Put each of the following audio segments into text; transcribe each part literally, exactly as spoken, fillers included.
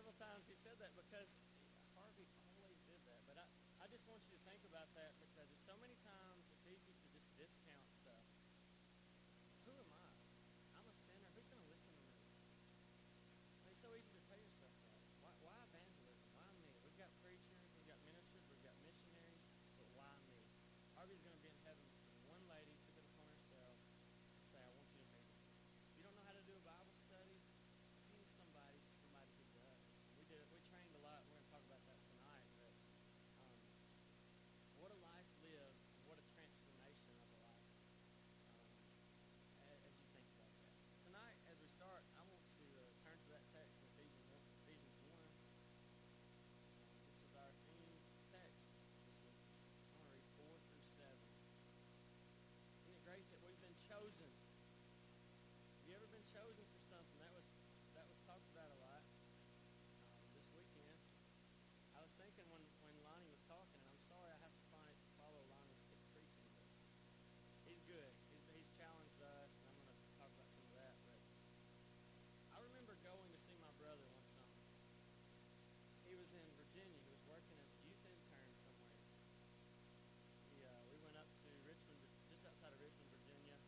several times he said that because Harvey always did that. But I, I just want you to think about that because it's so many times it's easy to just discount stuff. Who am I? I'm a sinner. Who's going to listen to me? It's so easy to tell yourself that. Why, why evangelism? Why me? We've got preachers, we've got ministers, we've got missionaries, but why me? Harvey's going to be in heaven. One lady took it upon herself to say, I want you to meet me. You don't know how to do a Bible study? Ping somebody, somebody who does. We did it. We trained a lot. We're going to talk about that tonight. But um, what a life lived, and what a transformation of a life um, as you think about that. Tonight, as we start, I want to uh, turn to that text in Ephesians one. Ephesians one. Um, this was our theme text this week. I'm going to read four through seven. Isn't it great that we've been chosen? Have you ever been chosen for something? That was that was talked about a lot um, this weekend. I was thinking when, when Lonnie was talking, and I'm sorry I have to find, follow Lonnie's preaching, but he's good. He's, he's challenged us, and I'm going to talk about some of that. But I remember going to see my brother one summer. He was in Virginia. He was working as a youth intern somewhere. He, uh, we went up to Richmond, just outside of Richmond, Virginia.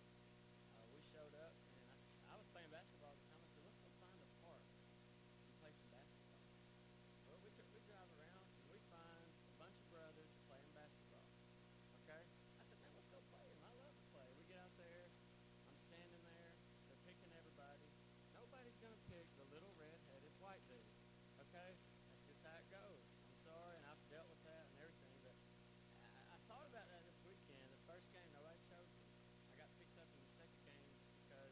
Uh, we showed up, and I, I was playing basketball at the time. I said, let's go find a park and play some basketball. Well, we, we drive around, and we find a bunch of brothers playing basketball, okay? I said, man, let's go play, and I love to play. We get out there. I'm standing there. They're picking everybody. Nobody's going to pick the little red-headed white dude, okay? That's just how it goes. I'm sorry, and I've dealt with that and everything, but I thought about that this weekend. The first game, nobody chose me. I got picked up in the second game just because I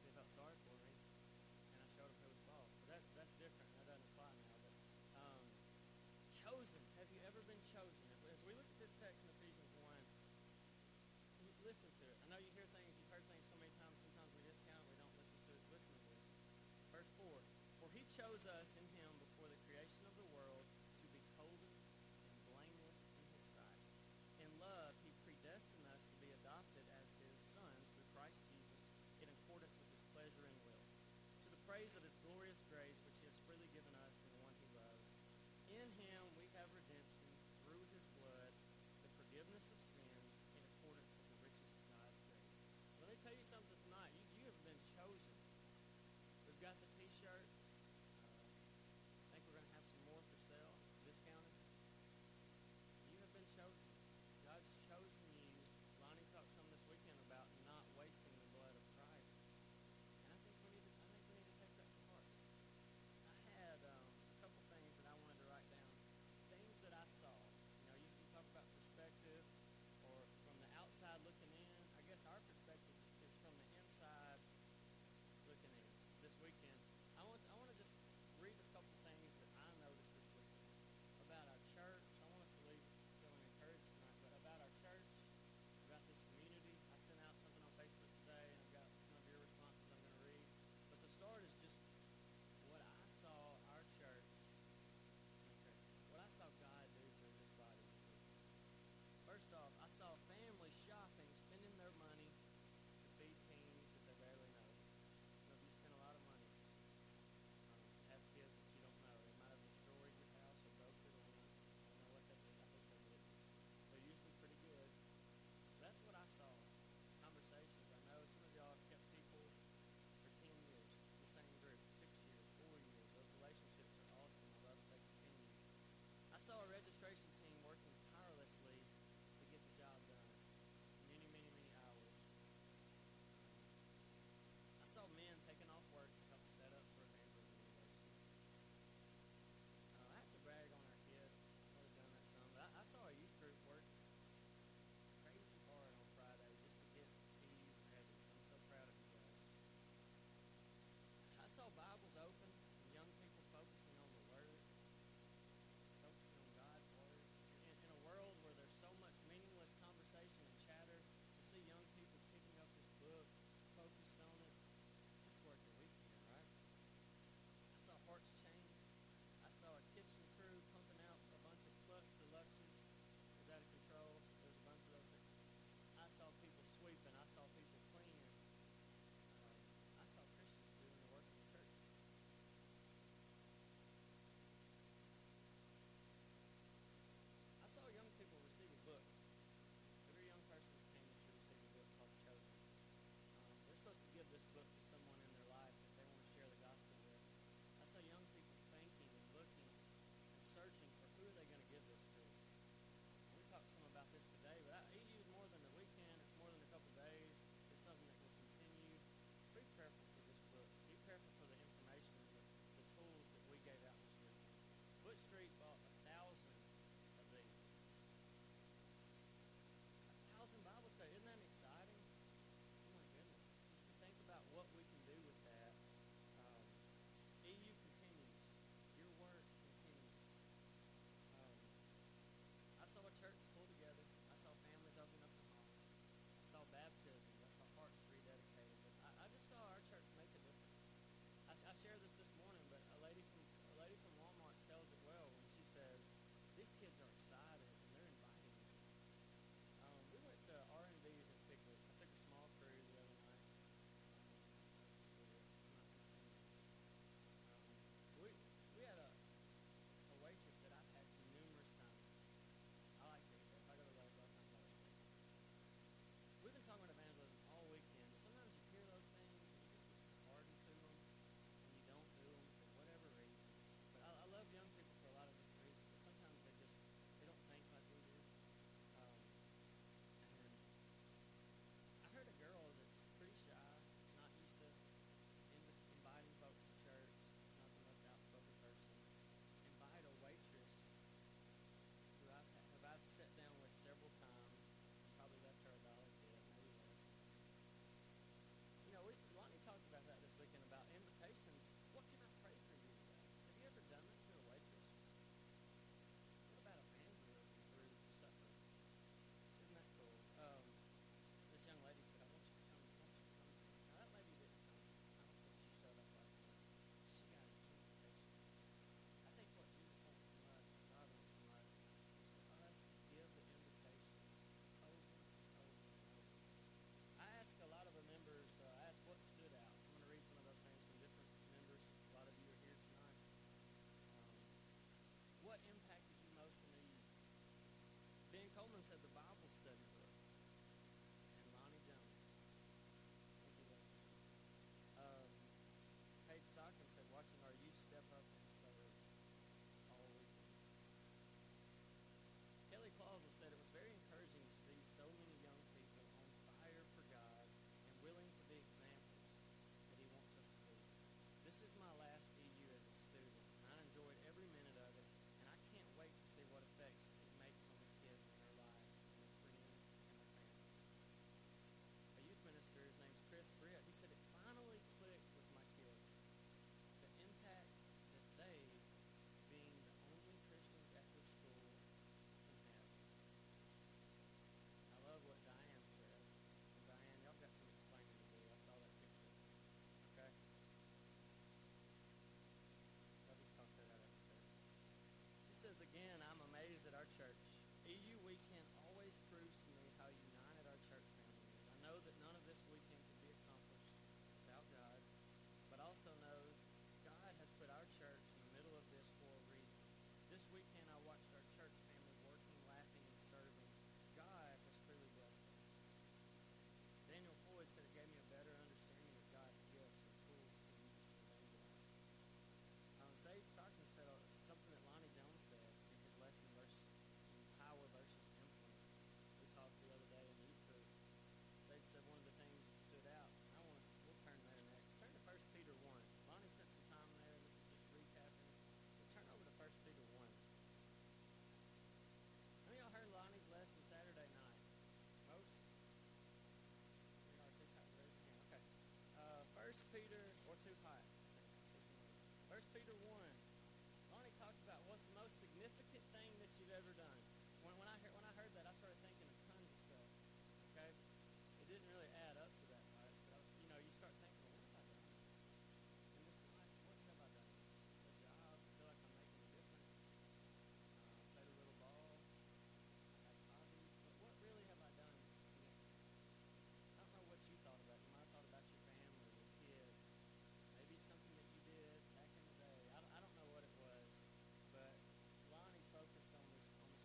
think they felt sorry for me, and I showed them who was ball. But that, that's different. That doesn't apply now. But um, chosen. Have you ever been chosen? As we look at this text in Ephesians one, listen to it. I know you hear things, you've heard things so many times. Sometimes we discount it. We don't listen to it. Listen to this. Verse four. For he chose us in him before the creation of the world to be holy and blameless. In love, he predestined us to be adopted as his sons through Christ Jesus in accordance with his pleasure and will, to the praise of his glorious grace which he has freely given us in the one he loves. In him we have redemption through his blood, the forgiveness of sins in accordance with the riches of God's grace. Let me tell you something tonight. You, you have been chosen. We've got the t-shirts. Uh, chapter one, Lonnie talked about what's the most significant thing that you've ever done. When, when, I heard, when I heard that, I started thinking of tons of stuff, okay? It didn't really add up to that much, but I was, you know, you start thinking, well, what have I done? In this life, what have I done? A job, I feel like I'm making a difference. Uh, played a little ball. I had hobbies, but what really have I done? I don't know what you thought about. You might have thought about your family, your kids, maybe something that you did back in the day. I don't, I don't know what it was, but Lonnie focused on this on this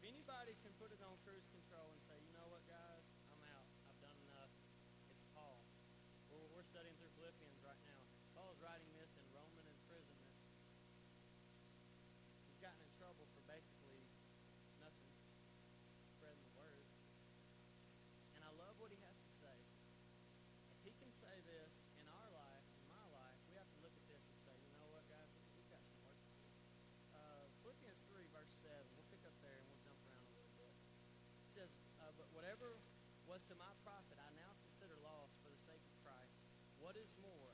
If anybody can put it on cruise control and say, you know what, guys, I'm out. I've done enough. It's Paul. We're, we're studying through Philippians right now. Paul's writing this in Roman imprisonment. He's gotten in trouble for basically nothing, spreading the word. And I love what he has to say. If he can say this in our life, in my life, we have to look at this and say, you know what, guys, we've got some work to do. Uh, Philippians three, verse seven, we'll pick up there and we'll jump around a little bit. It says, uh, but whatever was to my profit, I now consider loss for the sake of Christ. What is more,